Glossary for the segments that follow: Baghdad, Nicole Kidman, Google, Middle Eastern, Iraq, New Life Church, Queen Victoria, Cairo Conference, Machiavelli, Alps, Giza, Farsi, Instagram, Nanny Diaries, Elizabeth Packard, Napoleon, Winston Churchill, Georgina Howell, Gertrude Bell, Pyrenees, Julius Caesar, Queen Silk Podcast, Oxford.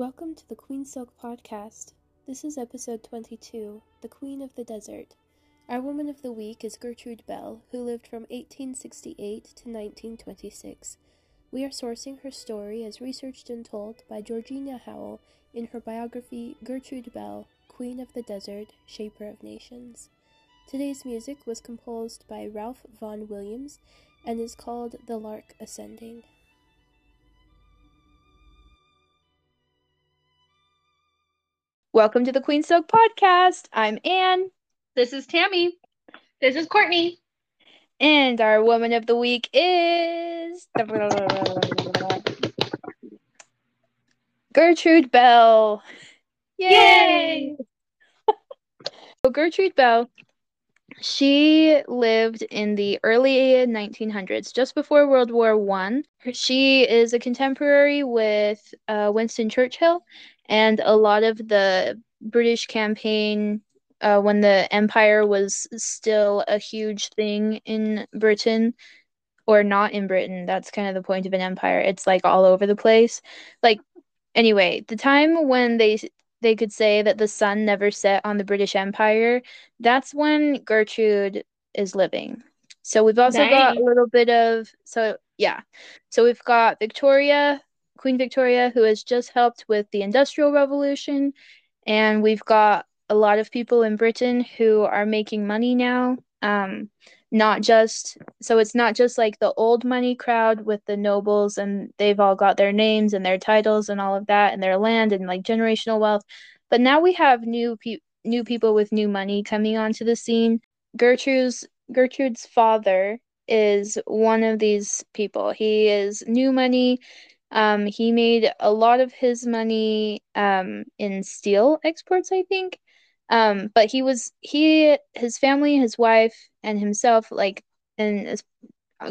Welcome to the Queen Silk Podcast. This is episode 22, The Queen of the Desert. Our Woman of the Week is Gertrude Bell, who lived from 1868 to 1926. We are sourcing her story as researched and told by Georgina Howell in her biography, Gertrude Bell, Queen of the Desert, Shaper of Nations. Today's music was composed by Ralph Vaughan Williams and is called The Lark Ascending. Welcome to the Queen Silk Podcast. I'm Anne. This is Tammy. This is Courtney. And our Woman of the Week is Gertrude Bell. Yay! So Gertrude Bell, she lived in the early 1900s, just before World War I. She is a contemporary with Winston Churchill. And a lot of the British campaign, when the empire was still a huge thing in Britain, or not in Britain, that's kind of the point of an empire. It's like all over the place. Anyway, the time when they could say that the sun never set on the British Empire, that's when Gertrude is living. So we've also got a little bit of, So we've got Victoria, Queen Victoria, who has just helped with the Industrial Revolution, and we've got a lot of people in Britain who are making money now, it's not just like the old money crowd with the nobles, and they've all got their names and their titles and all of that and their land and like generational wealth, but now we have new people with new money coming onto the scene. Gertrude's father is one of these people. He is new money. He made a lot of his money in steel exports, I think. But his family, his wife, and himself, and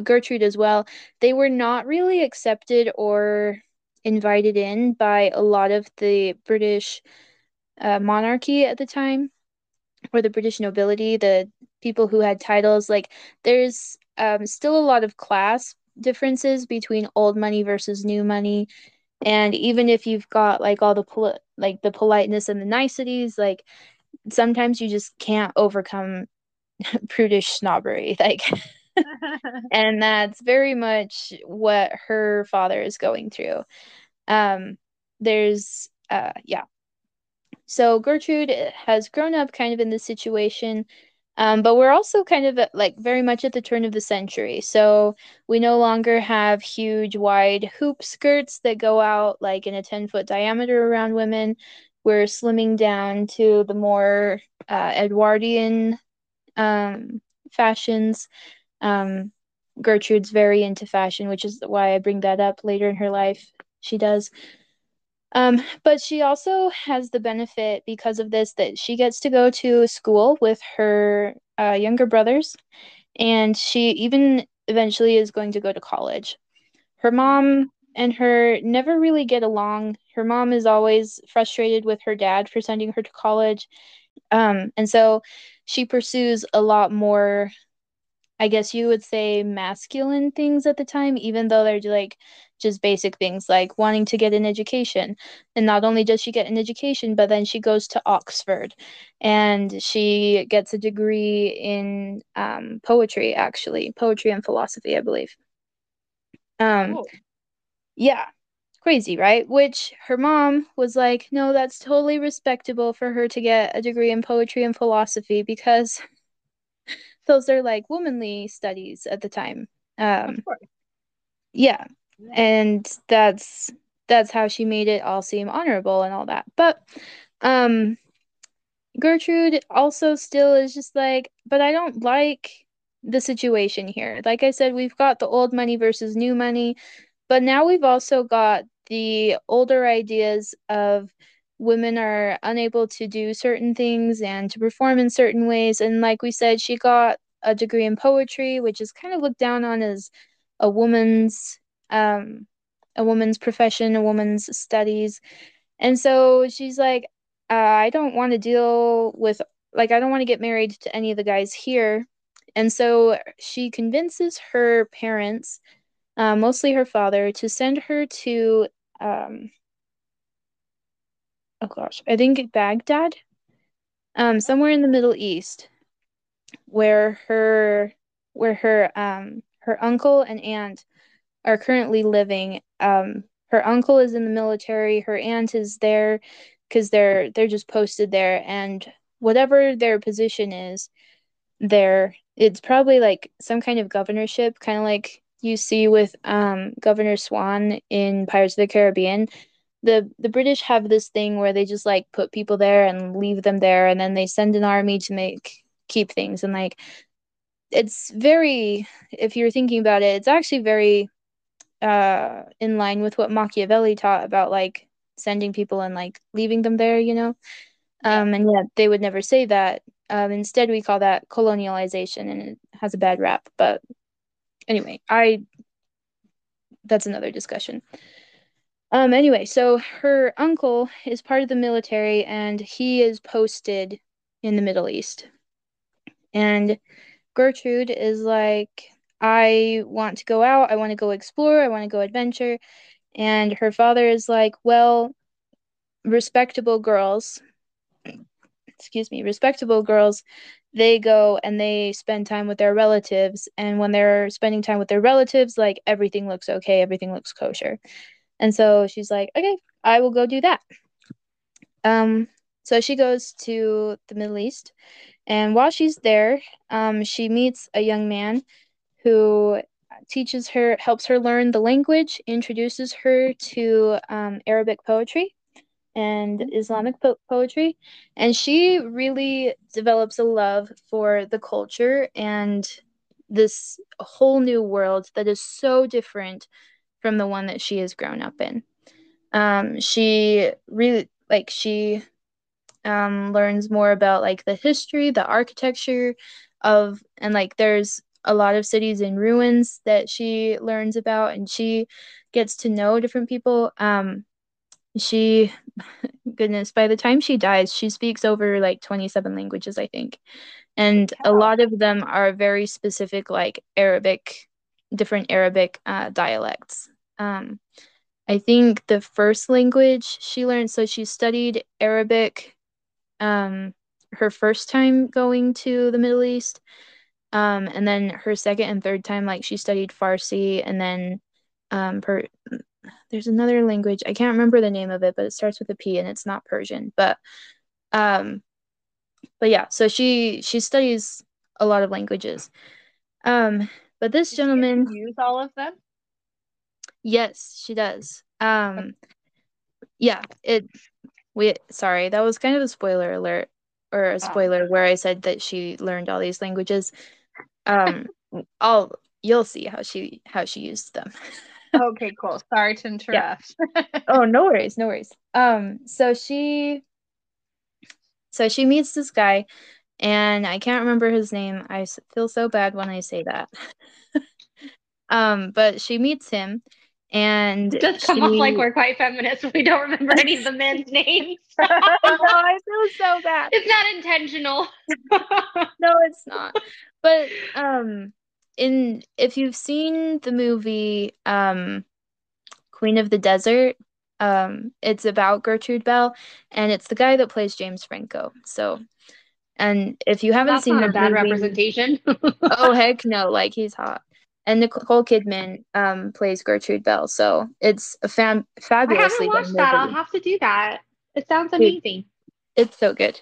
Gertrude as well, they were not really accepted or invited in by a lot of the British monarchy at the time, or the British nobility, the people who had titles. There's still a lot of class differences between old money versus new money, and even if you've got all the the politeness and the niceties, sometimes you just can't overcome prudish snobbery and that's very much what her father is going through. So Gertrude has grown up kind of in this situation. But we're also kind of very much at the turn of the century. So we no longer have huge wide hoop skirts that go out in a 10-foot diameter around women. We're slimming down to the more Edwardian fashions. Gertrude's very into fashion, which is why I bring that up later in her life. She does. But she also has the benefit because of this that she gets to go to school with her younger brothers, and she even eventually is going to go to college. Her mom and her never really get along. Her mom is always frustrated with her dad for sending her to college. And so she pursues a lot more, I guess you would say, masculine things at the time, even though they're just basic things like wanting to get an education. And not only does she get an education, but then she goes to Oxford and she gets a degree in poetry and philosophy, I believe. Cool. Yeah, crazy, right? Which her mom was like, no, that's totally respectable for her to get a degree in poetry and philosophy because those are womanly studies at the time. Of course. Yeah. And that's how she made it all seem honorable and all that. But Gertrude also still is just but I don't like the situation here. Like I said, we've got the old money versus new money, but now we've also got the older ideas of women are unable to do certain things and to perform in certain ways. And like we said, she got a degree in poetry, which is kind of looked down on as a woman's profession, a woman's studies. And so she's I don't want to deal with, I don't want to get married to any of the guys here. And so she convinces her parents, mostly her father, to send her to oh gosh, I think Baghdad, somewhere in the Middle East, where her uncle and aunt are currently living. Her uncle is in the military. Her aunt is there because they're just posted there, and whatever their position is, it's probably like some kind of governorship, kind of like you see with Governor Swan in Pirates of the Caribbean. The British have this thing where they just like put people there and leave them there, and then they send an army to keep things. And like, it's very, if you're thinking about it, it's actually very in line with what Machiavelli taught about like sending people and like leaving them there, you know? And yeah, they would never say that. Instead, we call that colonialization, and it has a bad rap. But anyway, that's another discussion. Anyway, so her uncle is part of the military, and he is posted in the Middle East. And Gertrude is like, I want to go out. I want to go explore. I want to go adventure. And her father is like, well, respectable girls, they go and they spend time with their relatives, and when they're spending time with their relatives, like, everything looks okay, everything looks kosher. And so she's like, okay, I will go do that. So she goes to the Middle East, and while she's there, she meets a young man who helps her learn the language, introduces her to Arabic poetry and Islamic poetry, and she really develops a love for the culture and this whole new world that is so different from the one that she has grown up in. She learns more about like the history, the architecture of, and like there's a lot of cities in ruins that she learns about, and she gets to know different people. By the time she dies, she speaks over like 27 languages, I think. And a lot of them are very specific, like different Arabic dialects. I think the first language she learned, so she studied Arabic her first time going to the Middle East. And then her second and third time, like, she studied Farsi, and then there's another language, I can't remember the name of it, but it starts with a P and it's not Persian. But yeah, so she studies a lot of languages. But this gentleman, does she use all of them? Yes, she does. Yeah, sorry, that was kind of a spoiler alert, or a spoiler where I said that she learned all these languages. You'll see how she used them. Okay, cool. Sorry to interrupt. Yeah. Oh, no worries. So she meets this guy, and I can't remember his name. I feel so bad when I say that. But she meets him, and it does come off like we're quite feminist. We don't remember any of the men's names. No, I feel so bad. It's not intentional. No, it's not. But if you've seen the movie Queen of the Desert, it's about Gertrude Bell, and it's the guy that plays James Franco. So, and if you haven't seen the bad representation, oh heck no, like, he's hot. And Nicole Kidman plays Gertrude Bell, so it's a fabulously good movie. I haven't watched that. I'll have to do that. It sounds amazing. It's so good.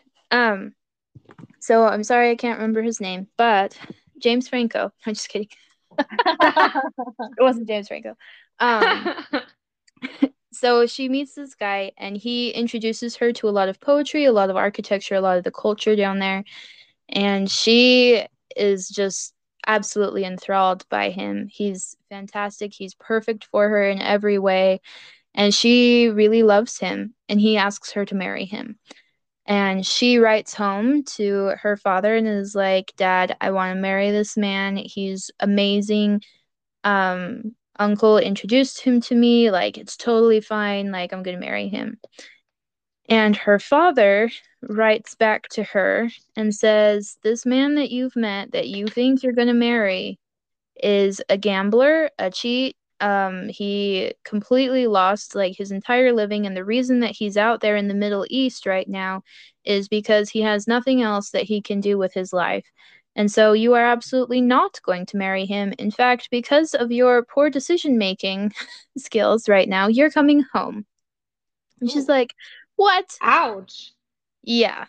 So I'm sorry I can't remember his name, but James Franco. I'm just kidding. It wasn't James Franco. So she meets this guy, and he introduces her to a lot of poetry, a lot of architecture, a lot of the culture down there. And she is just absolutely enthralled by him. He's fantastic. He's perfect for her in every way. And she really loves him. And he asks her to marry him. And she writes home to her father and is like, Dad, I want to marry this man. He's amazing. Uncle introduced him to me. Like, it's totally fine. Like, I'm going to marry him. And her father writes back to her and says, this man that you've met that you think you're going to marry is a gambler, a cheat, He completely lost his entire living, and the reason that he's out there in the Middle East right now is because he has nothing else that he can do with his life. And so you are absolutely not going to marry him. In fact, because of your poor decision-making skills right now, you're coming home. And she's like, what? Ouch. Yeah.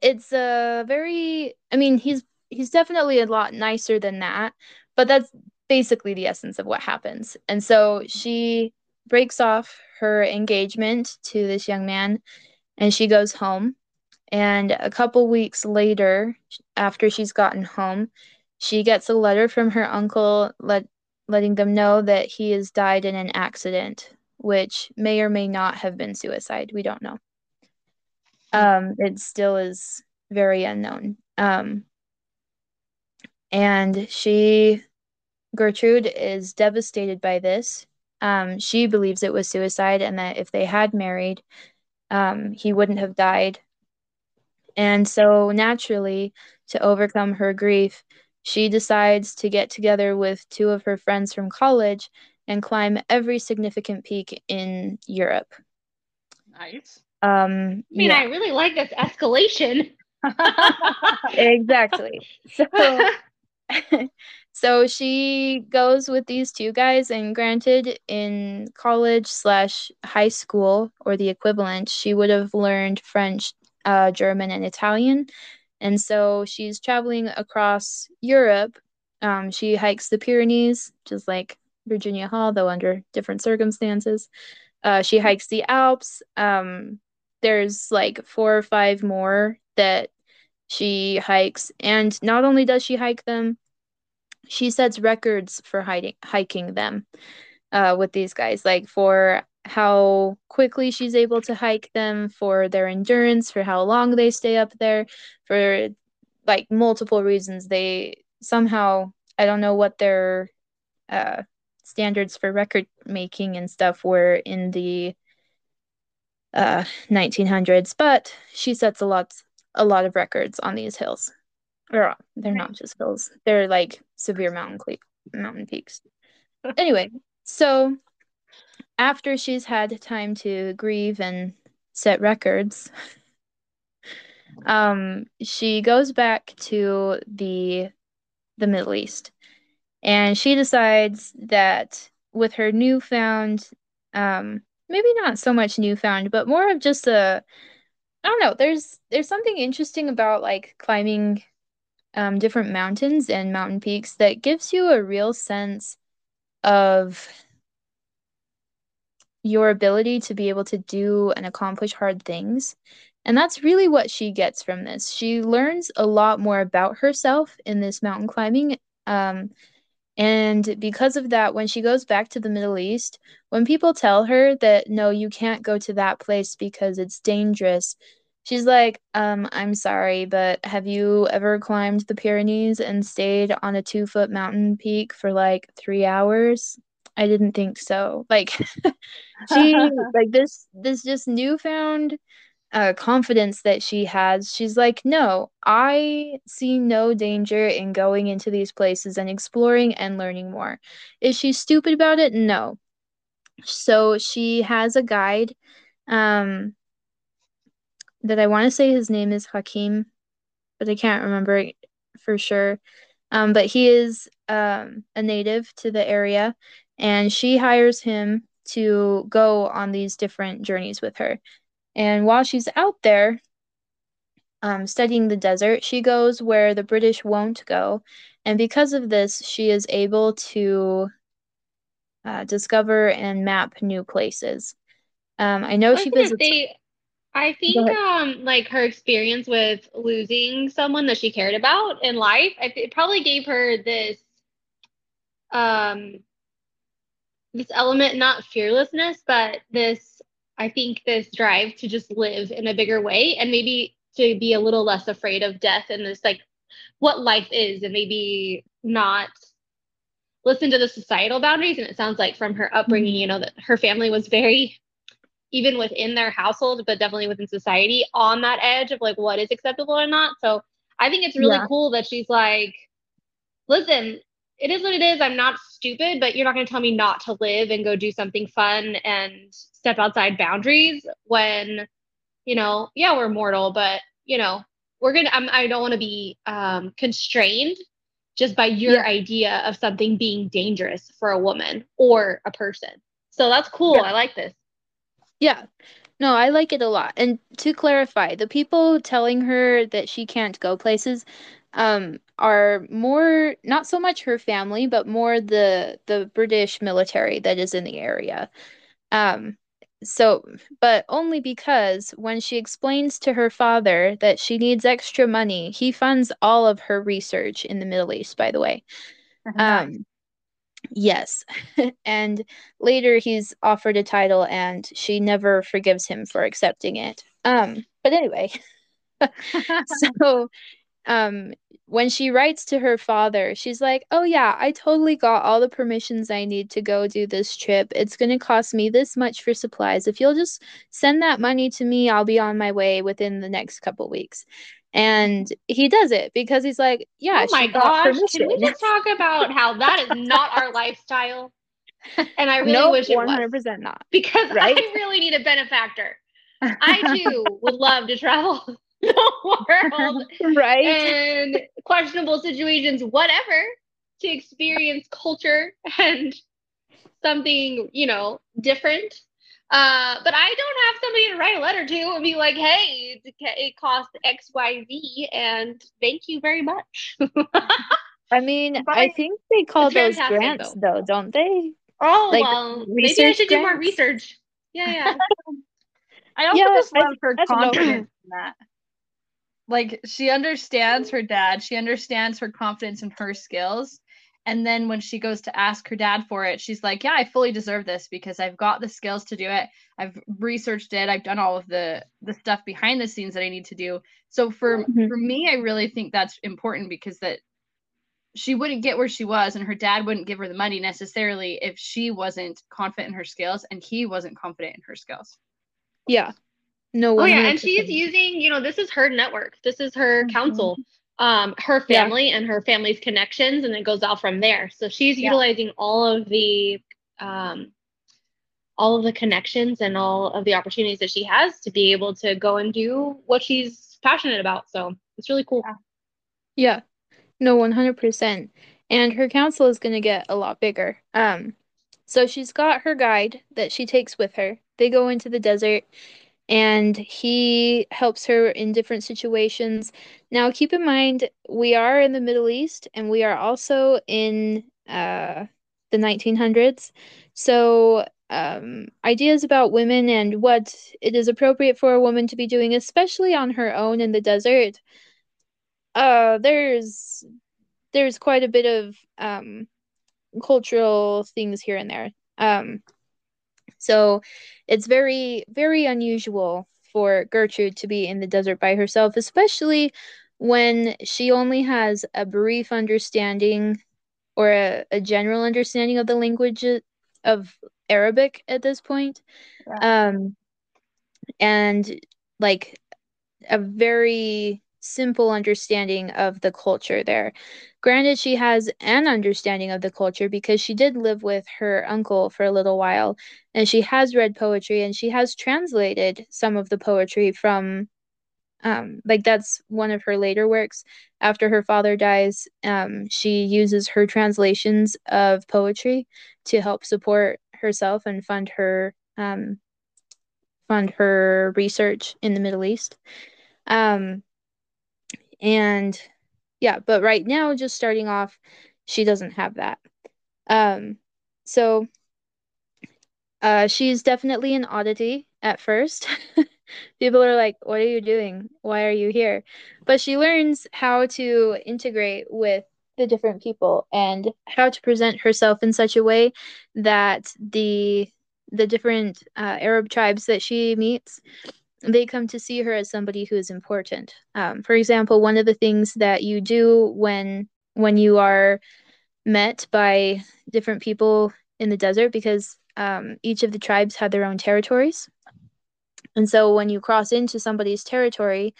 It's a very, he's definitely a lot nicer than that, but that's basically the essence of what happens. And so she breaks off her engagement to this young man and she goes home. And a couple weeks later, after she's gotten home, she gets a letter from her uncle letting them know that he has died in an accident, which may or may not have been suicide. We don't know. It still is very unknown. And Gertrude is devastated by this. She believes it was suicide and that if they had married, he wouldn't have died. And so naturally, to overcome her grief, she decides to get together with two of her friends from college and climb every significant peak in Europe. Nice. I really like this escalation. Exactly. So she goes with these two guys, and granted, in college/high school or the equivalent, she would have learned French, German, and Italian. And so she's traveling across Europe. She hikes the Pyrenees, just like Virginia Hall, though under different circumstances. She hikes the Alps. There's 4 or 5 more that she hikes. And not only does she hike them, she sets records for hiking them with these guys, for how quickly she's able to hike them, for their endurance, for how long they stay up there, for multiple reasons. They somehow, I don't know what their standards for record making and stuff were in the 1900s, but she sets a lot of records on these hills. Or they're not just hills, they're severe mountain peaks. Anyway, so after she's had time to grieve and set records, she goes back to the Middle East, and she decides that with her newfound, maybe not so much newfound, but more of just I don't know, there's something interesting about climbing different mountains and mountain peaks that gives you a real sense of your ability to be able to do and accomplish hard things. And that's really what she gets from this. She learns a lot more about herself in this mountain climbing. And because of that, when she goes back to the Middle East, when people tell her that, no, you can't go to that place because it's dangerous, she's like, I'm sorry, but have you ever climbed the Pyrenees and stayed on a 2-foot mountain peak for 3 hours? I didn't think so. She this just newfound confidence that she has. She's like, no, I see no danger in going into these places and exploring and learning more. Is she stupid about it? No. So she has a guide that I want to say his name is Hakim, but I can't remember it for sure. But he is a native to the area. And she hires him to go on these different journeys with her. And while she's out there studying the desert, she goes where the British won't go. And because of this, she is able to discover and map new places. I know she visits... I think her experience with losing someone that she cared about in life, it probably gave her this... this element, not fearlessness, but this drive to just live in a bigger way, and maybe to be a little less afraid of death and this what life is, and maybe not listen to the societal boundaries. And it sounds like from her upbringing, that her family was very, even within their household, but definitely within society, on that edge of what is acceptable or not. So I think it's really cool that she's like, listen, it is what it is. I'm not stupid, but you're not going to tell me not to live and go do something fun and step outside boundaries when, you know, yeah, we're mortal, but, you know, we're going to, I don't want to be constrained just by your idea of something being dangerous for a woman or a person. So that's cool. Yeah. I like this. Yeah. No, I like it a lot. And to clarify, the people telling her that she can't go places are more, not so much her family, but more the British military that is in the area. So, but only because when she explains to her father that she needs extra money, he funds all of her research in the Middle East, by the way. Yes. And later he's offered a title and she never forgives him for accepting it. But anyway, so when she writes to her father, she's like, oh yeah, I totally got all the permissions I need to go do this trip. It's going to cost me this much for supplies. If you'll just send that money to me, I'll be on my way within the next couple weeks. And he does it because he's like, yeah, oh my gosh, can we just talk about how that is not our lifestyle? And I really wish it was. 100% not. Because right? I really need a benefactor. I too would love to travel the world, right? And questionable situations, whatever, to experience culture and something, you know, different. But I don't have somebody to write a letter to and be like, hey, it costs X, Y, Z, and thank you very much. I mean, but I think they call those grants, though, don't they? Oh, like, well, maybe I should do more research. Yeah, yeah. I also just love her confidence in that. Like, she understands her dad. She understands her confidence in her skills. And then when she goes to ask her dad for it, she's like, yeah, I fully deserve this because I've got the skills to do it. I've researched it. I've done all of the stuff behind the scenes that I need to do. So for me, I really think that's important because that she wouldn't get where she was and her dad wouldn't give her the money necessarily if she wasn't confident in her skills and he wasn't confident in her skills. Yeah. No. Oh, yeah. And she's using, you know, this is her network. This is her counsel. Her family and her family's connections, and it goes out from there. So she's utilizing all of the connections and all of the opportunities that she has to be able to go and do what she's passionate about. So it's really cool. Yeah. No, 100%. And her council is going to get a lot bigger. So she's got her guide that she takes with her. They go into the desert. And he helps her in different situations. Now, keep in mind, we are in the Middle East, and we are also in the 1900s. So ideas about women and what it is appropriate for a woman to be doing, especially on her own in the desert, there's quite a bit of cultural things here and there. So it's very, very unusual for Gertrude to be in the desert by herself, especially when she only has a brief understanding or a general understanding of the language of Arabic at this point. Yeah. And like a very simple understanding of the culture there. Granted, she has an understanding of the culture because she did live with her uncle for a little while, and she has read poetry, and she has translated some of the poetry from like that's one of her later works. After her father dies, she uses her translations of poetry to help support herself and fund her research in the Middle East. And yeah, but right now, just starting off, she doesn't have that. So she's definitely an oddity at first. People are like, what are you doing? Why are you here? But she learns how to integrate with the different people and how to present herself in such a way that the different Arab tribes that she meets, they come to see her as somebody who is important. For example, one of the things that you do when you are met by different people in the desert, because each of the tribes had their own territories. And so when you cross into somebody's territory,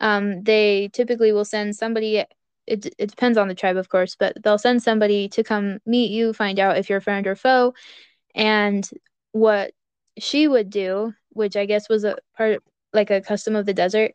they typically will send somebody it depends on the tribe, of course, but they'll send somebody to come meet you, find out if you're friend or foe. And what she would do, which I guess was a part, like a custom of the desert,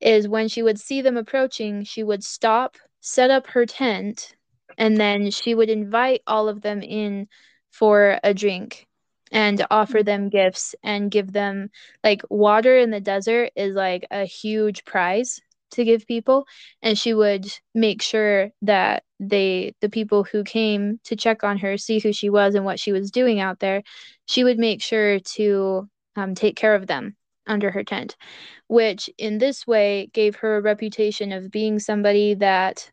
is when she would see them approaching, she would stop, set up her tent, and then she would invite all of them in for a drink and offer them gifts and give them, like, water in the desert is like a huge prize to give people. And she would make sure that the people who came to check on her, see who she was and what she was doing out there, she would make sure to take care of them under her tent, which in this way gave her a reputation of being somebody that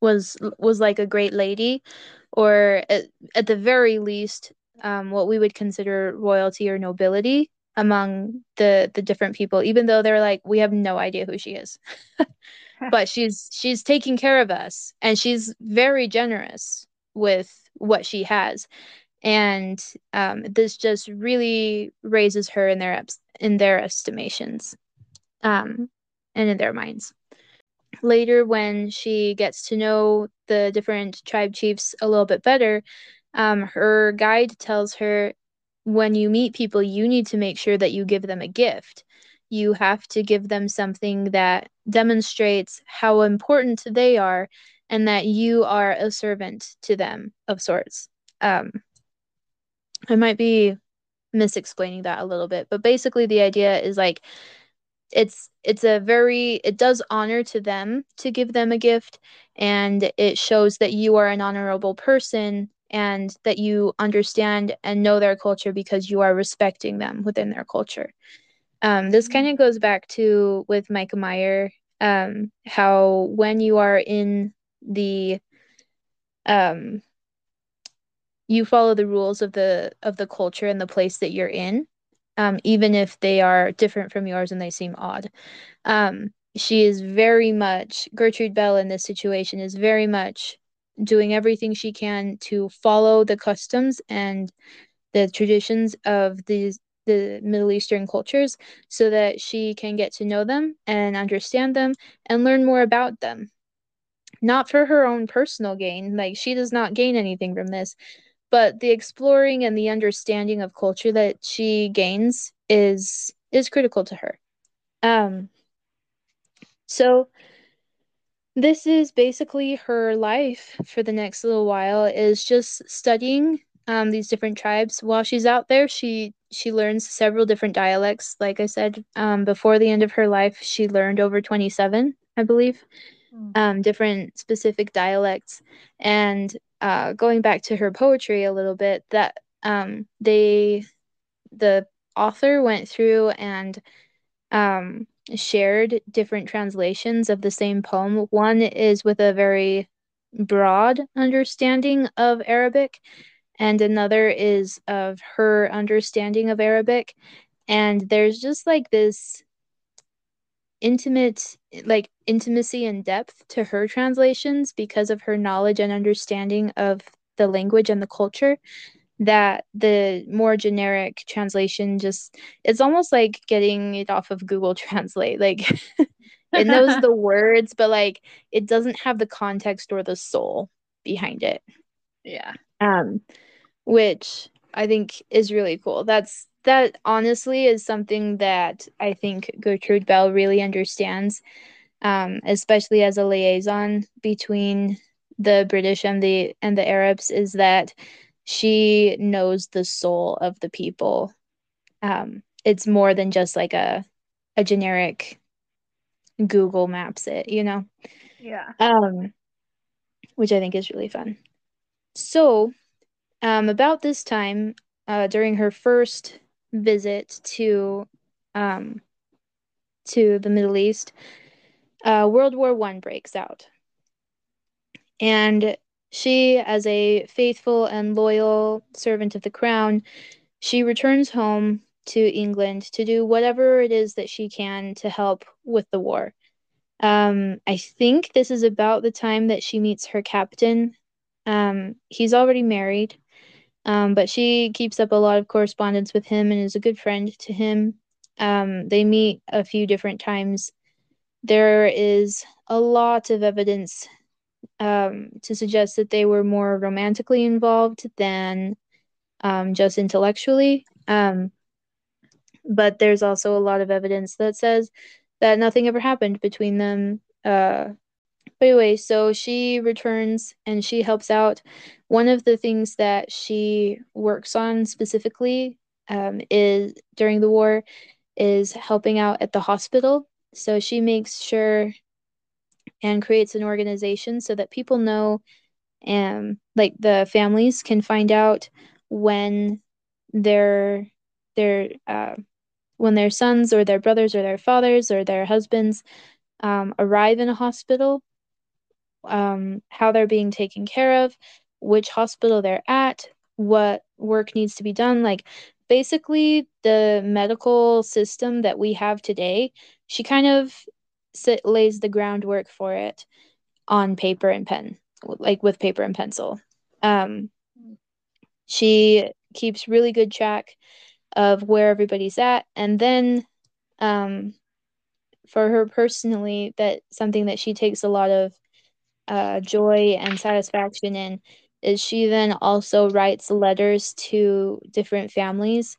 was like a great lady, or at the very least what we would consider royalty or nobility among the different people, even though they're like, we have no idea who she is. But she's taking care of us, and she's very generous with what she has. And this just really raises her in their estimations and in their minds. Later, when she gets to know the different tribe chiefs a little bit better, her guide tells her, when you meet people, you need to make sure that you give them a gift. You have to give them something that demonstrates how important they are and that you are a servant to them of sorts. I might be misexplaining that a little bit, but basically the idea is like, it does honor to them to give them a gift, and it shows that you are an honorable person and that you understand and know their culture because you are respecting them within their culture. This kind of goes back to with Micah Meyer, how when you are in the you follow the rules of the culture and the place that you're in, even if they are different from yours and they seem odd. She is very much, Gertrude Bell in this situation is very much doing everything she can to follow the customs and the traditions of the Middle Eastern cultures so that she can get to know them and understand them and learn more about them. Not for her own personal gain, like she does not gain anything from this, but the exploring and the understanding of culture that she gains is critical to her. So this is basically her life for the next little while, is just studying these different tribes. While she's out there, she learns several different dialects. Like I said, before the end of her life, she learned over 27, I believe, different specific dialects. And going back to her poetry a little bit, that the author went through and shared different translations of the same poem. One is with a very broad understanding of Arabic, and another is of her understanding of Arabic. And there's just like this intimacy and depth to her translations because of her knowledge and understanding of the language and the culture, that the more generic translation just, it's almost like getting it off of Google Translate. Like it knows the words, but like it doesn't have the context or the soul behind it. Yeah. Which I think is really cool. That honestly is something that I think Gertrude Bell really understands, especially as a liaison between the British and the Arabs, is that she knows the soul of the people. It's more than just like a generic Google Maps it, you know? Yeah. Which I think is really fun. So about this time, during her first visit to the Middle East, World War I breaks out, and she, as a faithful and loyal servant of the crown, she returns home to England to do whatever it is that she can to help with the war. I think this is about the time that she meets her captain. He's already married, but she keeps up a lot of correspondence with him and is a good friend to him. They meet a few different times. There is a lot of evidence to suggest that they were more romantically involved than just intellectually. But there's also a lot of evidence that says that nothing ever happened between them. But anyway, so she returns and she helps out. One of the things that she works on specifically is during the war is helping out at the hospital. So she makes sure and creates an organization so that people know, like the families can find out when their sons or their brothers or their fathers or their husbands arrive in a hospital, how they're being taken care of, which hospital they're at, what work needs to be done. Like basically the medical system that we have today, she kind of lays the groundwork for it on paper and pen, like with paper and pencil. She keeps really good track of where everybody's at. And then for her personally, that's something that she takes a lot of joy and satisfaction in, is she then also writes letters to different families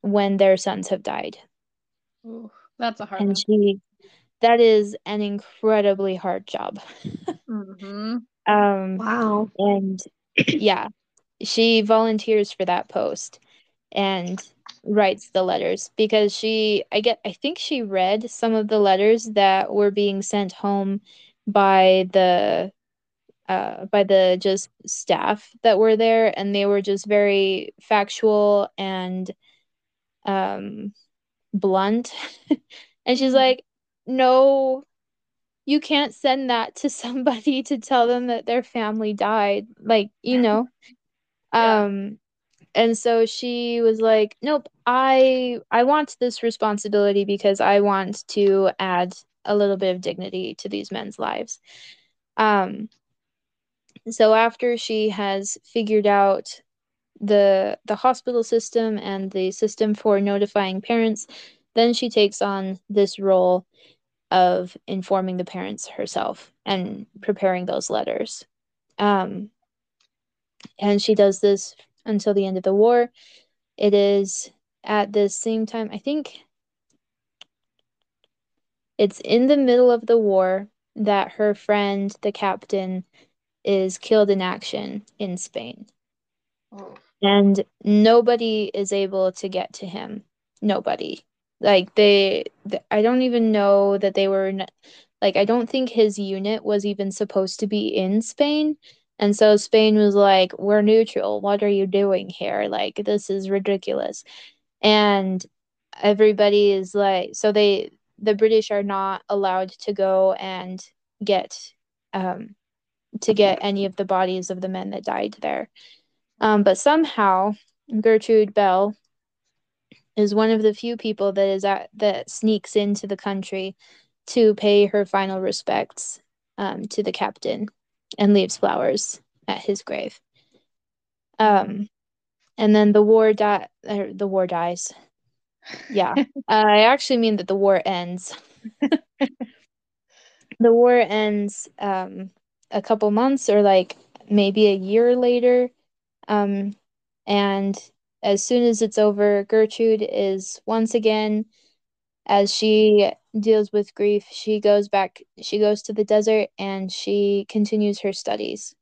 when their sons have died. Ooh, that's a hard one. That is an incredibly hard job. Mm-hmm. Wow. And yeah, she volunteers for that post and writes the letters because I think she read some of the letters that were being sent home by the just staff that were there, and they were just very factual and blunt. And she's like, no, you can't send that to somebody to tell them that their family died. Like, you know. Yeah. And so she was like, nope, I want this responsibility because I want to add a little bit of dignity to these men's lives. So after she has figured out the hospital system and the system for notifying parents, then she takes on this role of informing the parents herself and preparing those letters. And she does this until the end of the war. It is at the same time, I think it's in the middle of the war, that her friend, the captain, is killed in action in Spain. Oh. And nobody is able to get to him. Nobody. Like, I don't even know that they were, like, I don't think his unit was even supposed to be in Spain. And so Spain was like, we're neutral. What are you doing here? Like, this is ridiculous. And everybody is like, so the British are not allowed to go and get any of the bodies of the men that died there. But somehow Gertrude Bell is one of the few people that sneaks into the country to pay her final respects to the captain and leaves flowers at his grave. And then the war dies. Yeah. I actually mean that the war ends. The war ends a couple months or like maybe a year later. And as soon as it's over, Gertrude is once again, as she deals with grief, she goes to the desert and she continues her studies.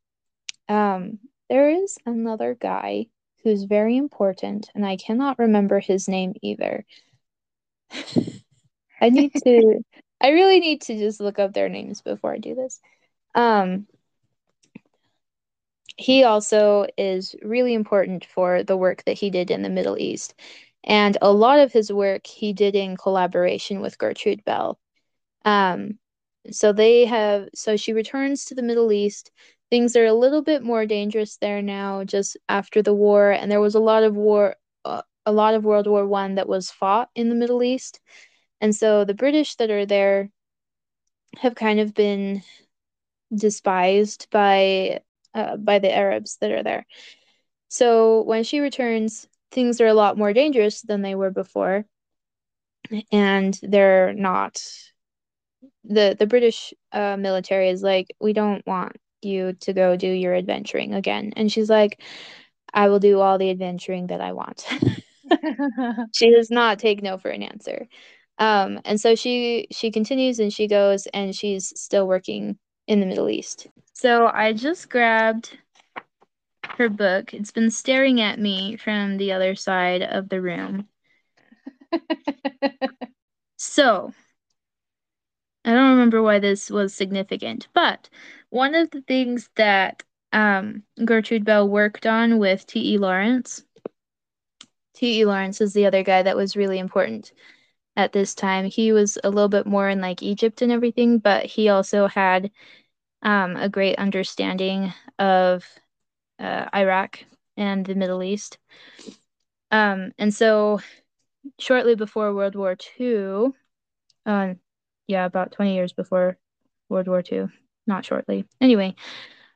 There is another guy who's very important, and I cannot remember his name either. I really need to just look up their names before I do this. He also is really important for the work that he did in the Middle East. And a lot of his work he did in collaboration with Gertrude Bell. So she returns to the Middle East. Things are a little bit more dangerous there now, just after the war, and there was a lot of World War I that was fought in the Middle East, and so the British that are there have kind of been despised by the Arabs that are there. So when she returns, things are a lot more dangerous than they were before, and they're not the British military is like, we don't want you to go do your adventuring again. And she's like, I will do all the adventuring that I want. She does not take no for an answer. And so she continues and she goes, and she's still working in the Middle East. So I just grabbed her book. It's been staring at me from the other side of the room. So I don't remember why this was significant, but one of the things that Gertrude Bell worked on with T.E. Lawrence. T.E. Lawrence is the other guy that was really important at this time. He was a little bit more in like Egypt and everything, but he also had a great understanding of Iraq and the Middle East. And so shortly before World War II, about 20 years before World War II, not shortly. Anyway,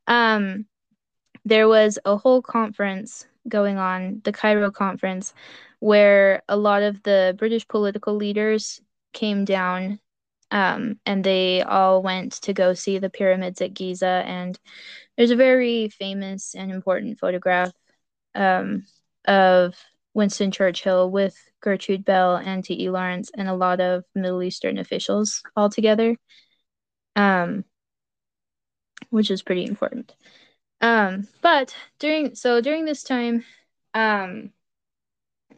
there was a whole conference going on, the Cairo Conference, where a lot of the British political leaders came down, and they all went to go see the pyramids at Giza. And there's a very famous and important photograph of Winston Churchill with Gertrude Bell and T.E. Lawrence and a lot of Middle Eastern officials all together, which is pretty important. But during this time,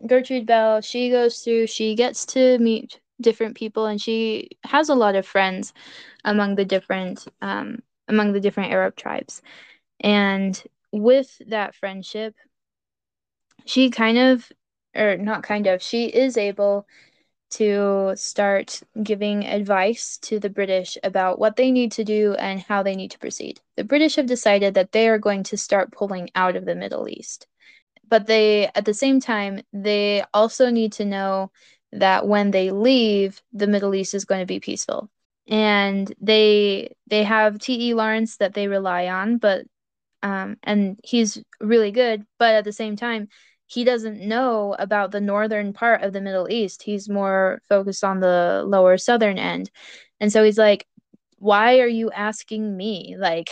Gertrude Bell, she gets to meet different people, and she has a lot of friends among the different Arab tribes. And with that friendship, she is able to start giving advice to the British about what they need to do and how they need to proceed. The British have decided that they are going to start pulling out of the Middle East. But at the same time, they also need to know that when they leave, the Middle East is going to be peaceful. And they have T.E. Lawrence that they rely on, but and he's really good, but at the same time, he doesn't know about the northern part of the Middle East. He's more focused on the lower southern end. And so he's like, why are you asking me? Like,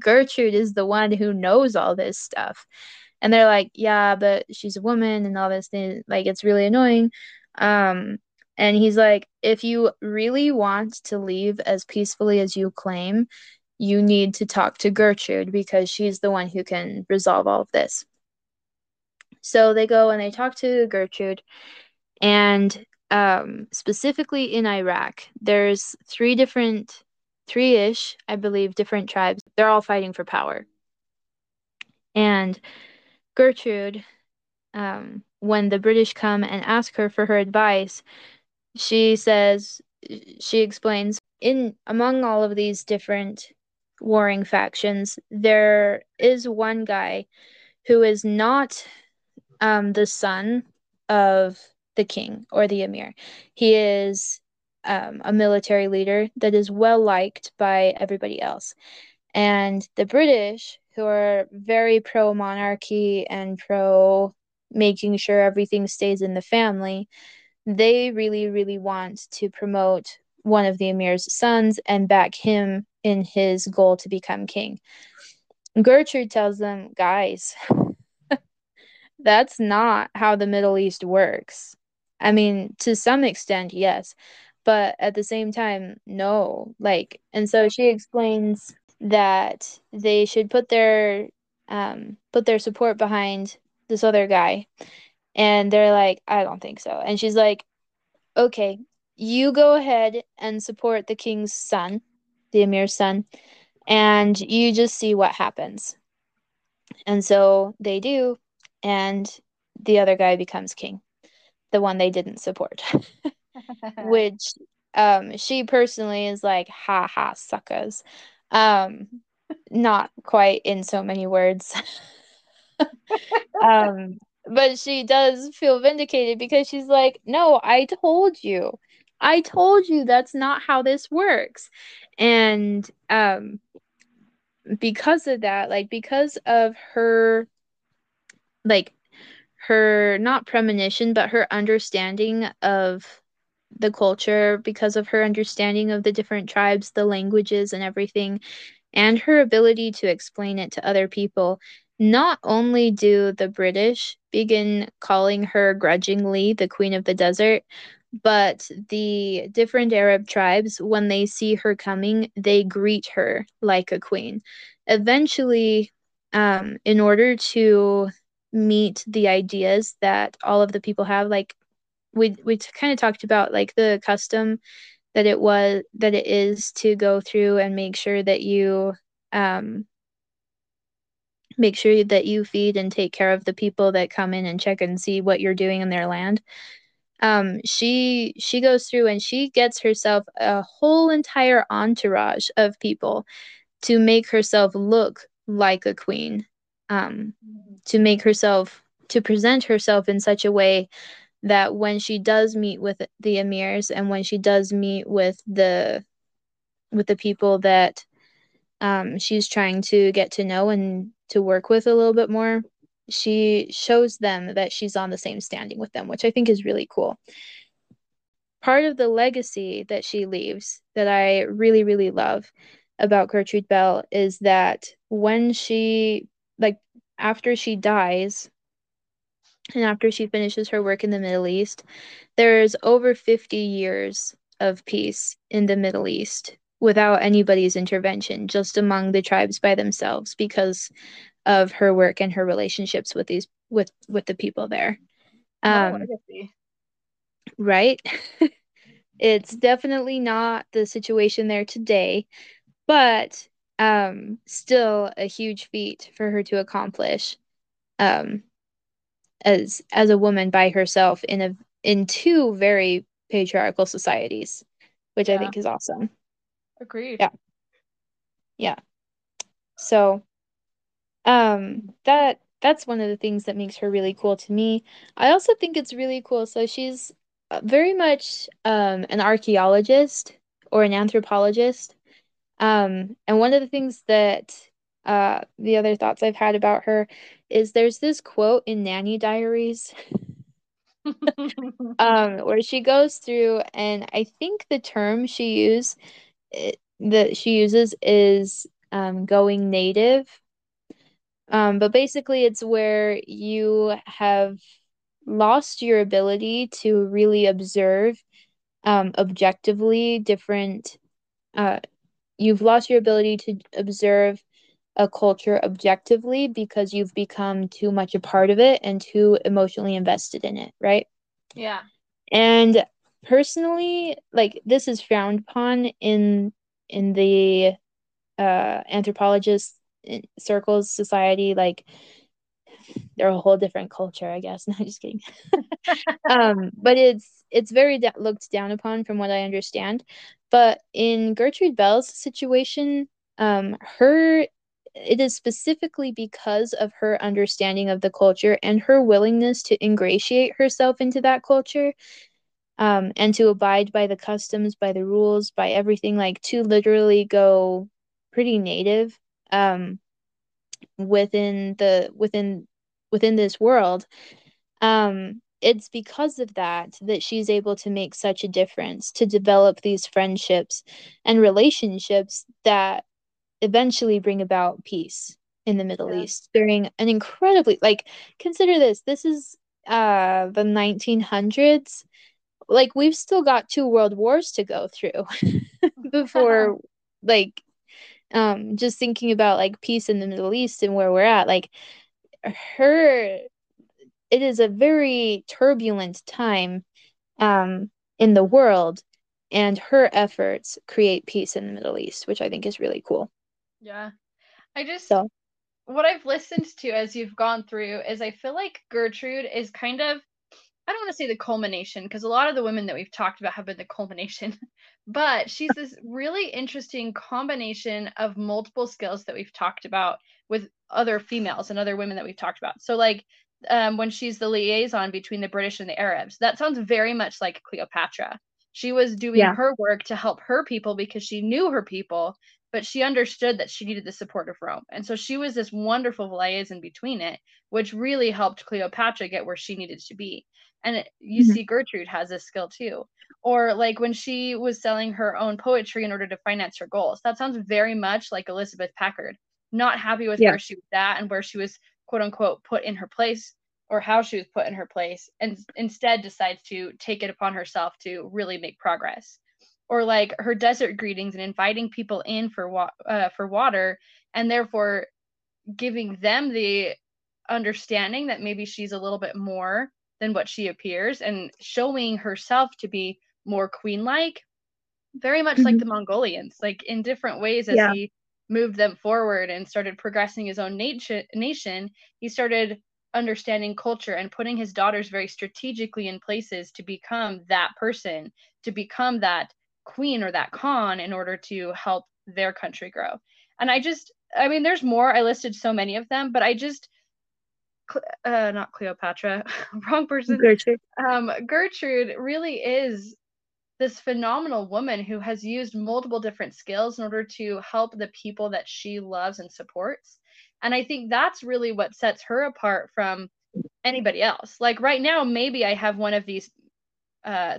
Gertrude is the one who knows all this stuff. And they're like, yeah, but she's a woman and all this thing. Like, it's really annoying. And he's like, if you really want to leave as peacefully as you claim, you need to talk to Gertrude, because she's the one who can resolve all of this. So they go and they talk to Gertrude, and specifically in Iraq, there's three-ish, I believe, different tribes. They're all fighting for power. And Gertrude, when the British come and ask her for her advice, she explains, among all of these different warring factions, there is one guy who is not the son of the king or the emir. He is a military leader that is well liked by everybody else. And the British, who are very pro-monarchy and pro-making sure everything stays in the family, they really, really want to promote one of the emir's sons and back him in his goal to become king. Gertrude tells them, guys, that's not how the Middle East works. I mean, to some extent, yes, but at the same time, no. Like, and so she explains that they should put their support behind this other guy. And they're like, I don't think so. And she's like, okay, you go ahead and support the king's son, the emir's son, and you just see what happens. And so they do, and the other guy becomes king, the one they didn't support, which she personally is like, ha ha, suckers. Not quite in so many words. But she does feel vindicated, because she's like, no, I told you that's not how this works. And because of that, like, because of her, like, her not premonition, but her understanding of the culture because of her understanding of the different tribes, the languages and everything, and her ability to explain it to other people. Not only do the British begin calling her grudgingly the Queen of the Desert, but the different Arab tribes, when they see her coming, they greet her like a queen. Eventually, in order to meet the ideas that all of the people have, like we kind of talked about, like the custom that it is to go through and make sure that you feed and take care of the people that come in and check and see what you're doing in their land. She goes through and she gets herself a whole entire entourage of people to make herself look like a queen, to present herself in such a way that when she does meet with the emirs and when she does meet with the people that she's trying to get to know and to work with a little bit more, she shows them that she's on the same standing with them, which I think is really cool. Part of the legacy that she leaves that I really, really love about Gertrude Bell is that when she, like, after she dies and after she finishes her work in the Middle East, there's over 50 years of peace in the Middle East without anybody's intervention, just among the tribes by themselves, because of her work and her relationships with these with the people there. Right? It's definitely not the situation there today, but still a huge feat for her to accomplish as a woman by herself in two very patriarchal societies, which I think is awesome. Agreed. Yeah. So that's one of the things that makes her really cool to me. I also think it's really cool. So she's very much an archaeologist or an anthropologist. And one of the things that the other thoughts I've had about her is there's this quote in Nanny Diaries where she goes through, and I think the term she uses is going native. But basically it's where you have lost your ability to really observe objectively different. You've lost your ability to observe a culture objectively because you've become too much a part of it and too emotionally invested in it, right? Yeah. And personally, like, this is frowned upon in the anthropologist circles, society, like they're a whole different culture, I guess. No, just kidding. But it's very looked down upon from what I understand. But in Gertrude Bell's situation, it is specifically because of her understanding of the culture and her willingness to ingratiate herself into that culture, and to abide by the customs, by the rules, by everything, like to literally go pretty native within this world. It's because of that she's able to make such a difference, to develop these friendships and relationships that eventually bring about peace in the Middle East during an incredibly, like, consider this is the 1900s. Like, we've still got 2 world wars to go through before like just thinking about, like, peace in the Middle East and where we're at, like, it is a very turbulent time in the world, and her efforts create peace in the Middle East, which I think is really cool. Yeah. What I've listened to as you've gone through is I feel like Gertrude is kind of, I don't want to say the culmination, because a lot of the women that we've talked about have been the culmination, but she's this really interesting combination of multiple skills that we've talked about with other females and other women that we've talked about. So, like, when she's the liaison between the British and the Arabs, that sounds very much like Cleopatra. She was doing her work to help her people because she knew her people, but she understood that she needed the support of Rome. And so she was this wonderful liaison between it, which really helped Cleopatra get where she needed to be. And you see Gertrude has this skill too. Or like when she was selling her own poetry in order to finance her goals. That sounds very much like Elizabeth Packard, not happy with where she was at and where she was, quote unquote, put in her place, or how she was put in her place, and instead decides to take it upon herself to really make progress. Or like her desert greetings and inviting people in for water, and therefore giving them the understanding that maybe she's a little bit more than what she appears, and showing herself to be more queen-like, very much like the Mongolians, like in different ways as he moved them forward and started progressing his own nation. He started understanding culture and putting his daughters very strategically in places to become that person, to become that queen or that Khan, in order to help their country grow. And I mean, there's more. I listed so many of them, but I just, not Cleopatra, wrong person. Gertrude. Gertrude really is this phenomenal woman who has used multiple different skills in order to help the people that she loves and supports. And I think that's really what sets her apart from anybody else. Like right now, maybe I have one of these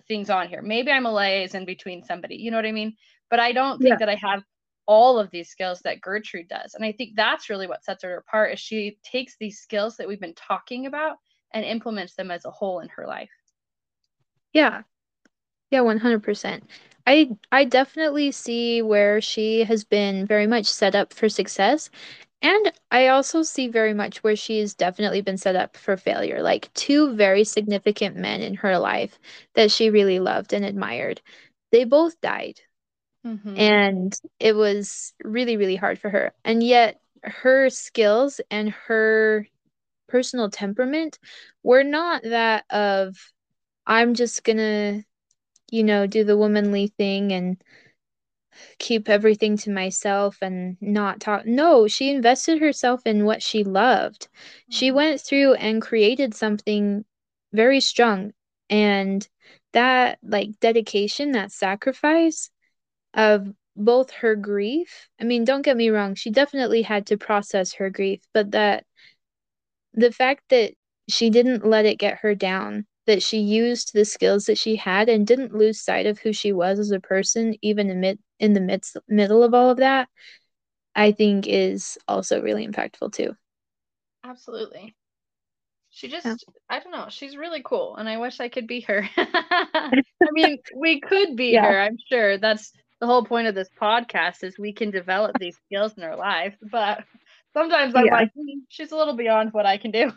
things on here. Maybe I'm a liaison between somebody, you know what I mean? But I don't think that I have all of these skills that Gertrude does. And I think that's really what sets her apart, is she takes these skills that we've been talking about and implements them as a whole in her life. Yeah. Yeah, 100%. I definitely see where she has been very much set up for success. And I also see very much where she has definitely been set up for failure, like two very significant men in her life that she really loved and admired. They both died. And it was really, really hard for her. And yet her skills and her personal temperament were not that of, I'm just going to, you know, do the womanly thing and keep everything to myself and not talk. No, she invested herself in what she loved. She went through and created something very strong. And that, like, dedication, that sacrifice of both her grief. I mean, don't get me wrong, she definitely had to process her grief, but that the fact that she didn't let it get her down, that she used the skills that she had and didn't lose sight of who she was as a person, even in the middle of all of that, I think is also really impactful too. Absolutely. She just, I don't know, she's really cool, and I wish I could be her. I mean, we could be her, I'm sure. That's the whole point of this podcast, is we can develop these skills in our lives, but sometimes I'm like, she's a little beyond what I can do.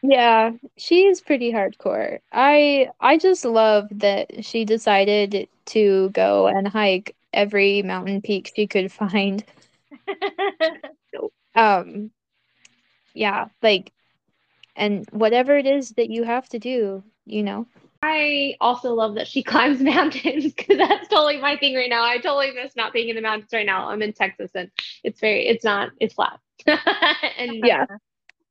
Yeah, she is pretty hardcore. I just love that she decided to go and hike every mountain peak she could find. And whatever it is that you have to do, you know. I also love that she climbs mountains, because that's totally my thing right now. I totally miss not being in the mountains right now. I'm in Texas, and it's flat. And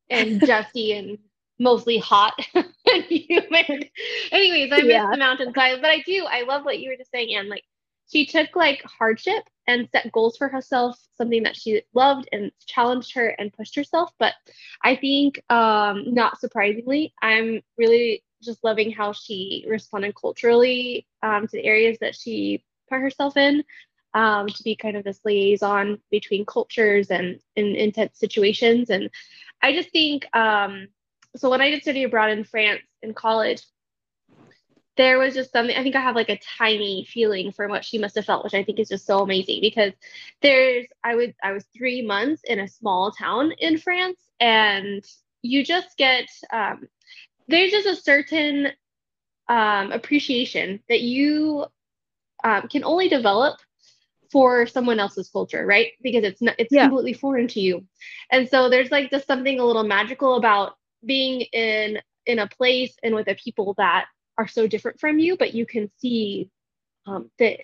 and dusty and mostly hot and humid. Anyways, I miss the mountainside, but I love what you were just saying, Anne. Like, she took like hardship and set goals for herself, something that she loved, and challenged her and pushed herself. But I think, not surprisingly, I'm really just loving how she responded culturally to the areas that she put herself in, to be kind of this liaison between cultures and in intense situations. And I just think, so when I did study abroad in France in college, there was just something, I think I have like a tiny feeling for what she must have felt, which I think is just so amazing, because I was 3 months in a small town in France, and you just get, there's just a certain appreciation that you can only develop for someone else's culture, right? Because it's completely foreign to you. And so there's like just something a little magical about being in a place and with the people that are so different from you, but you can see the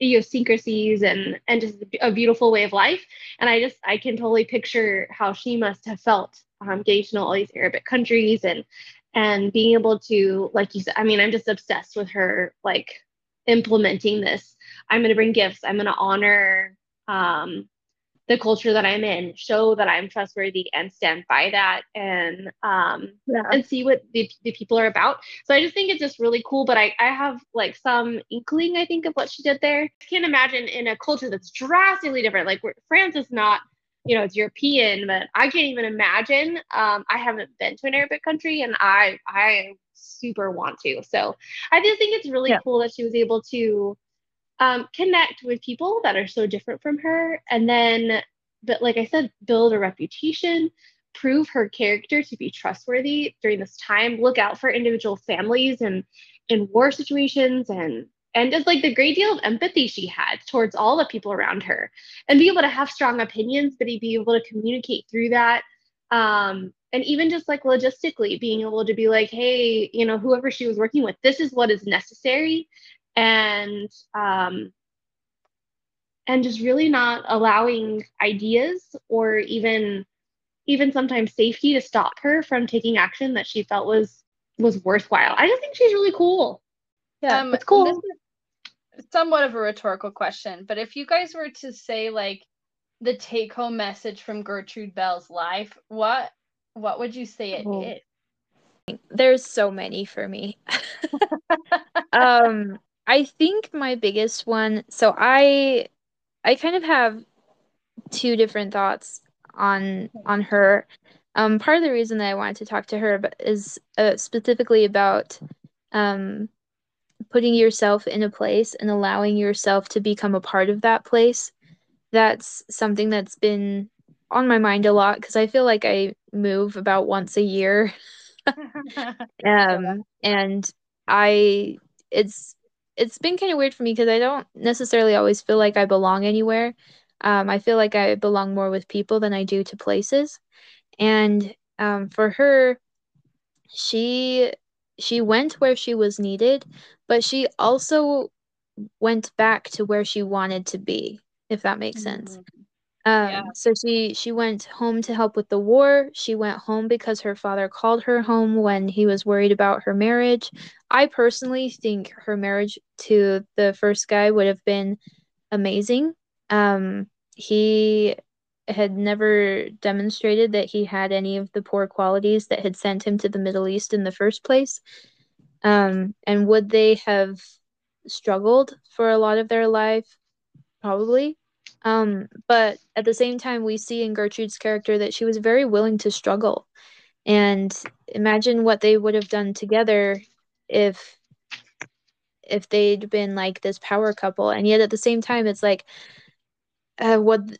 idiosyncrasies and just a beautiful way of life. And I can totally picture how she must have felt getting to know all these Arabic countries and being able to, like you said, I mean, I'm just obsessed with her, like, implementing this I'm going to bring gifts. I'm going to honor the culture that I'm in, show that I'm trustworthy and stand by that, and see what the people are about. So I just think it's just really cool. But I have like some inkling, I think, of what she did there. I can't imagine in a culture that's drastically different. Like France is not, you know, it's European, but I can't even imagine. I haven't been to an Arabic country, and I super want to. So I just think it's really cool that she was able to connect with people that are so different from her, and then, but like I said, build a reputation, prove her character to be trustworthy during this time, look out for individual families and in war situations, and just like the great deal of empathy she had towards all the people around her, and be able to have strong opinions, but be able to communicate through that. And even just like logistically being able to be like, hey, you know, whoever she was working with, this is what is necessary. And just really not allowing ideas or even sometimes safety to stop her from taking action that she felt was worthwhile. I just think she's really cool. Yeah, it's cool. This is somewhat of a rhetorical question, but if you guys were to say like the take-home message from Gertrude Bell's life, what would you say it is? There's so many for me. I think my biggest one, so I kind of have two different thoughts on her. Part of the reason that I wanted to talk to her is specifically about putting yourself in a place and allowing yourself to become a part of that place. That's something that's been on my mind a lot because I feel like I move about once a year. And it's been kind of weird for me because I don't necessarily always feel like I belong anywhere. I feel like I belong more with people than I do to places. And for her, she went where she was needed, but she also went back to where she wanted to be, if that makes sense. So she went home to help with the war. She went home because her father called her home when he was worried about her marriage. I personally think her marriage to the first guy would have been amazing. He had never demonstrated that he had any of the poor qualities that had sent him to the Middle East in the first place. And would they have struggled for a lot of their life? Probably. But at the same time, we see in Gertrude's character that she was very willing to struggle, and imagine what they would have done together if they'd been like this power couple. And yet at the same time, it's like, what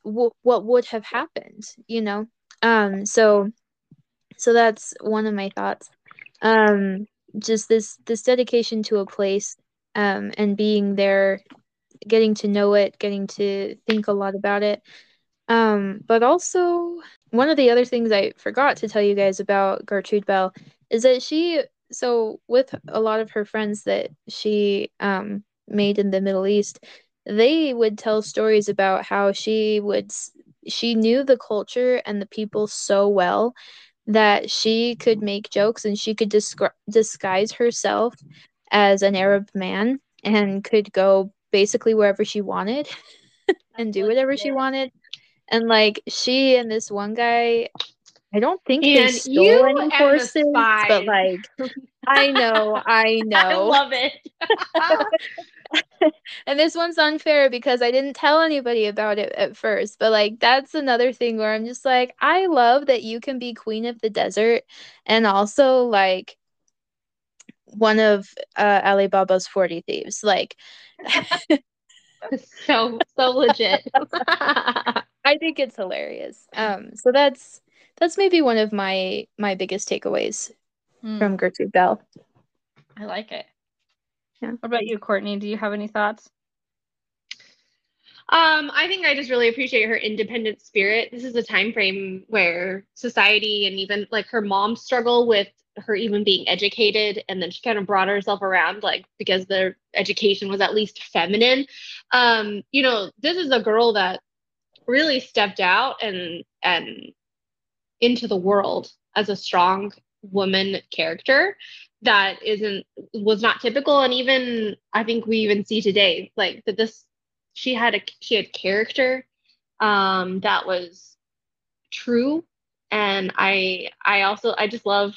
would have happened, you know? So that's one of my thoughts. Just this dedication to a place, and being there, getting to know it, getting to think a lot about it. But also, one of the other things I forgot to tell you guys about Gertrude Bell is that so with a lot of her friends that she made in the Middle East, they would tell stories about how she knew the culture and the people so well that she could make jokes and she could disguise herself as an Arab man and could go basically wherever she wanted and do whatever she wanted. And like she and this one guy, I don't think they stole any horses, but like I know I love it. And this one's unfair because I didn't tell anybody about it at first, but like that's another thing where I'm just like, I love that you can be queen of the desert and also like one of Alibaba's 40 thieves, like so legit. I think it's hilarious. So that's maybe one of my biggest takeaways from Gertrude Bell. I like it. Yeah. What about you, Courtney? Do you have any thoughts? I think I just really appreciate her independent spirit. This is a time frame where society and even like her mom struggle with her even being educated, and then she kind of brought herself around like because their education was at least feminine. You know, this is a girl that really stepped out and into the world as a strong woman character that was not typical. And even I think we even see today like that this she had character that was true, and I just love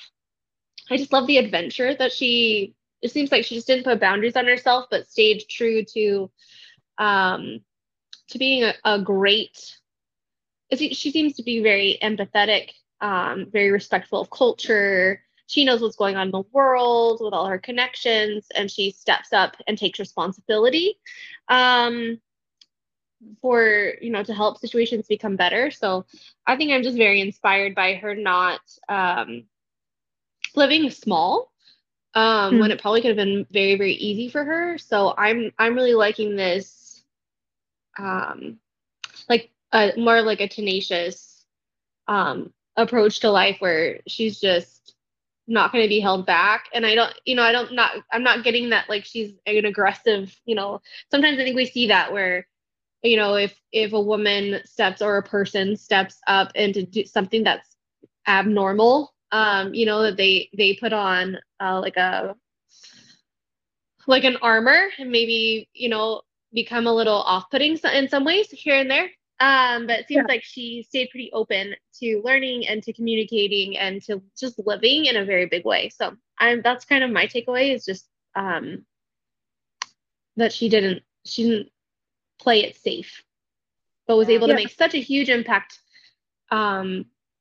the adventure that she. It seems like she just didn't put boundaries on herself, but stayed true to being a great. She seems to be very empathetic, very respectful of culture. She knows what's going on in the world with all her connections, and she steps up and takes responsibility for, to help situations become better. So I think I'm just very inspired by her not living small when it probably could have been very, very easy for her. So I'm really liking this, more like a tenacious approach to life where she's just not going to be held back. And I'm not getting that, like, she's an aggressive, sometimes I think we see that where, if a woman steps or a person steps up and to do something that's abnormal, that they put on like an armor and maybe, become a little off-putting in some ways here and there. But it seems like she stayed pretty open to learning and to communicating and to just living in a very big way. So that's kind of my takeaway, is just that she didn't play it safe, but was able to make such a huge impact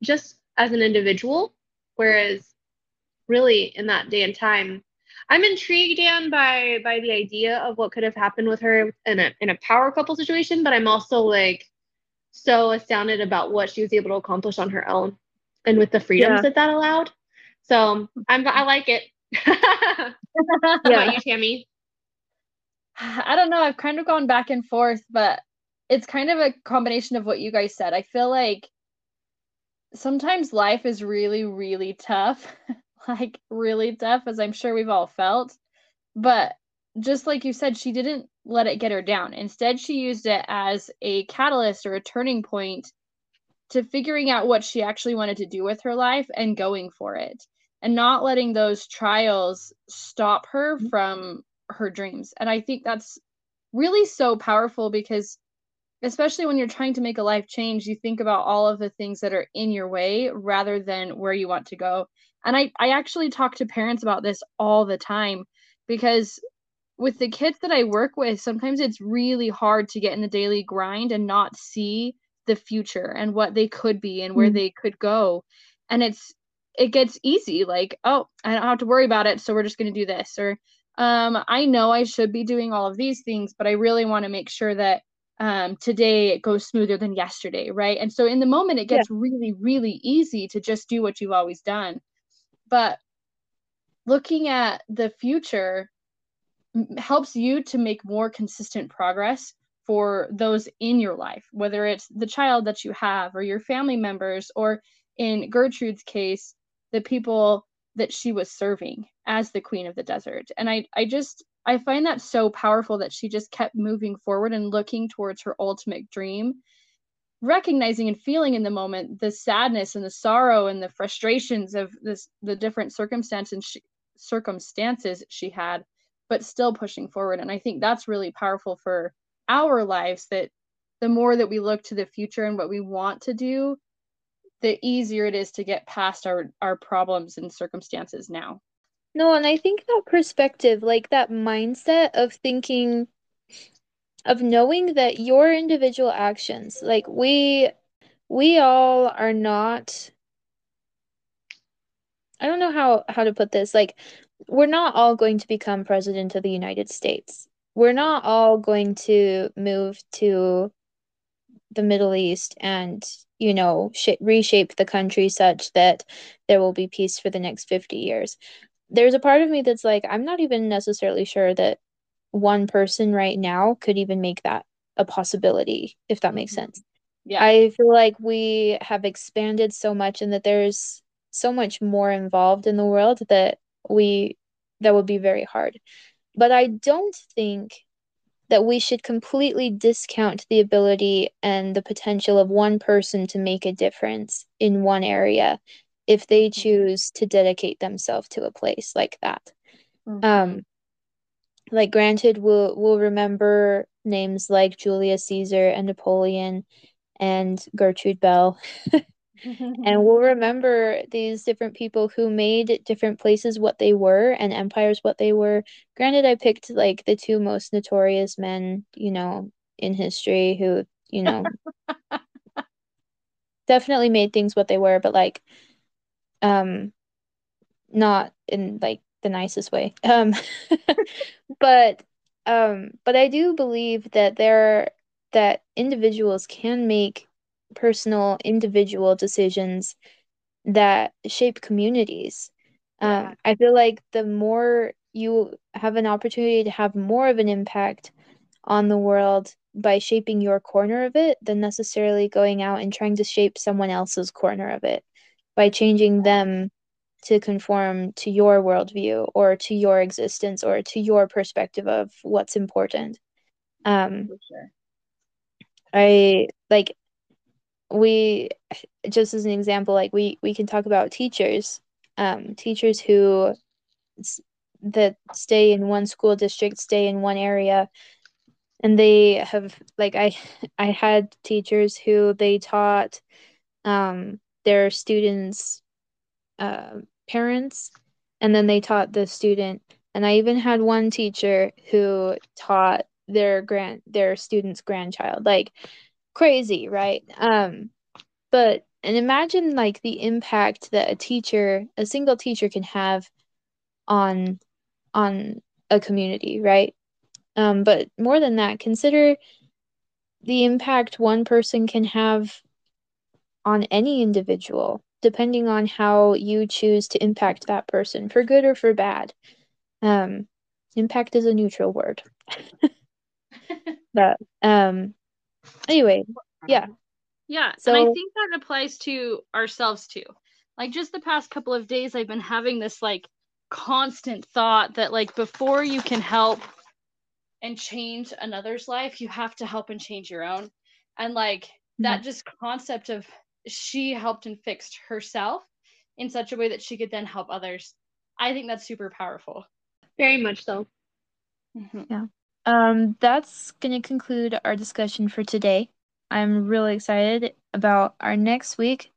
just as an individual. Whereas really in that day and time, I'm intrigued, Dan, by the idea of what could have happened with her in a power couple situation, but I'm also so astounded about what she was able to accomplish on her own and with the freedoms that allowed. So I like it. How about you, Tammy? I don't know. I've kind of gone back and forth, but it's kind of a combination of what you guys said. I feel like sometimes life is really, really tough, really tough, as I'm sure we've all felt. But just like you said, she didn't let it get her down. Instead, she used it as a catalyst or a turning point to figuring out what she actually wanted to do with her life and going for it, and not letting those trials stop her from her dreams. And I think that's really so powerful, because especially when you're trying to make a life change, you think about all of the things that are in your way rather than where you want to go. And I actually talk to parents about this all the time, because with the kids that I work with, sometimes it's really hard to get in the daily grind and not see the future and what they could be and where they could go. And it gets easy. I don't have to worry about it, so we're just going to do this. Or, I know I should be doing all of these things, but I really want to make sure that today it goes smoother than yesterday, right? And so in the moment, it gets really, really easy to just do what you've always done. But looking at the future helps you to make more consistent progress for those in your life, whether it's the child that you have or your family members, or in Gertrude's case, the people that she was serving as the Queen of the Desert. And I find that so powerful, that she just kept moving forward and looking towards her ultimate dream, recognizing and feeling in the moment the sadness and the sorrow and the frustrations of the different circumstances she had, but still pushing forward. And I think that's really powerful for our lives, that the more that we look to the future and what we want to do, the easier it is to get past our problems and circumstances now. No, and I think that perspective, that mindset of thinking, of knowing that your individual actions, we all are not, I don't know how to put this, we're not all going to become president of the United States. We're not all going to move to the Middle East and, reshape the country such that there will be peace for the next 50 years. There's a part of me that's I'm not even necessarily sure that one person right now could even make that a possibility, if that makes sense. Yeah. I feel like we have expanded so much, and that there's so much more involved in the world that would be very hard. But I don't think that we should completely discount the ability and the potential of one person to make a difference in one area if they choose to dedicate themselves to a place like that. Mm-hmm. Like, granted, we'll remember names like Julius Caesar and Napoleon and Gertrude Bell. And we'll remember these different people who made different places what they were and empires what they were. Granted, I picked like the two most notorious men, you know, in history who, you know, definitely made things what they were, but like, not in like the nicest way. But I do believe that that individuals can make personal individual decisions that shape communities. Yeah. I feel like the more you have an opportunity to have more of an impact on the world by shaping your corner of it than necessarily going out and trying to shape someone else's corner of it by changing them to conform to your worldview or to your existence or to your perspective of what's important. For sure. We just as an example, like we can talk about teachers, teachers who that stay in one school district, stay in one area, and they have like I had teachers who they taught their students' parents, and then they taught the student. And I even had one teacher who taught their student's grandchild, like. Crazy, right? But and imagine like the impact that a single teacher can have on a community, right? But more than that, consider the impact one person can have on any individual, depending on how you choose to impact that person, for good or for bad. Impact is a neutral word. But anyway, yeah. So, and I think that applies to ourselves too. Like, just the past couple of days, I've been having this like constant thought that like before you can help and change another's life, you have to help and change your own. And like that just concept of she helped and fixed herself in such a way that she could then help others. I think that's super powerful. Very much so. Mm-hmm. Yeah. That's going to conclude our discussion for today. I'm really excited about our next week.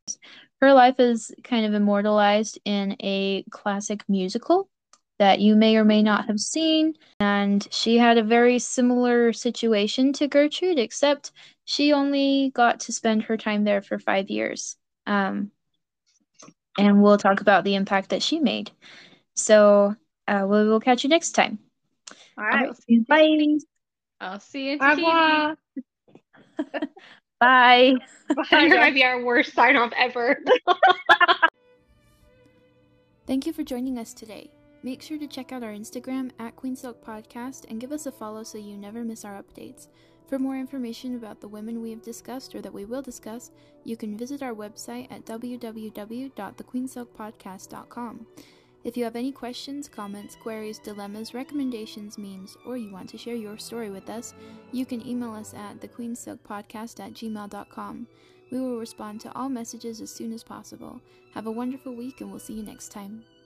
Her life is kind of immortalized in a classic musical that you may or may not have seen. And she had a very similar situation to Gertrude, except she only got to spend her time there for 5 years. And we'll talk about the impact that she made. So we will catch you next time. All right. Bye. I'll see you. Bye. Bye. That might be our worst sign off ever. Thank you for joining us today. Make sure to check out our Instagram @QueenSilkPodcast and give us a follow so you never miss our updates. For more information about the women we have discussed or that we will discuss, you can visit our website at www.thequeensilkpodcast.com. If you have any questions, comments, queries, dilemmas, recommendations, memes, or you want to share your story with us, you can email us at thequeensilkpodcast@gmail.com. We will respond to all messages as soon as possible. Have a wonderful week, and we'll see you next time.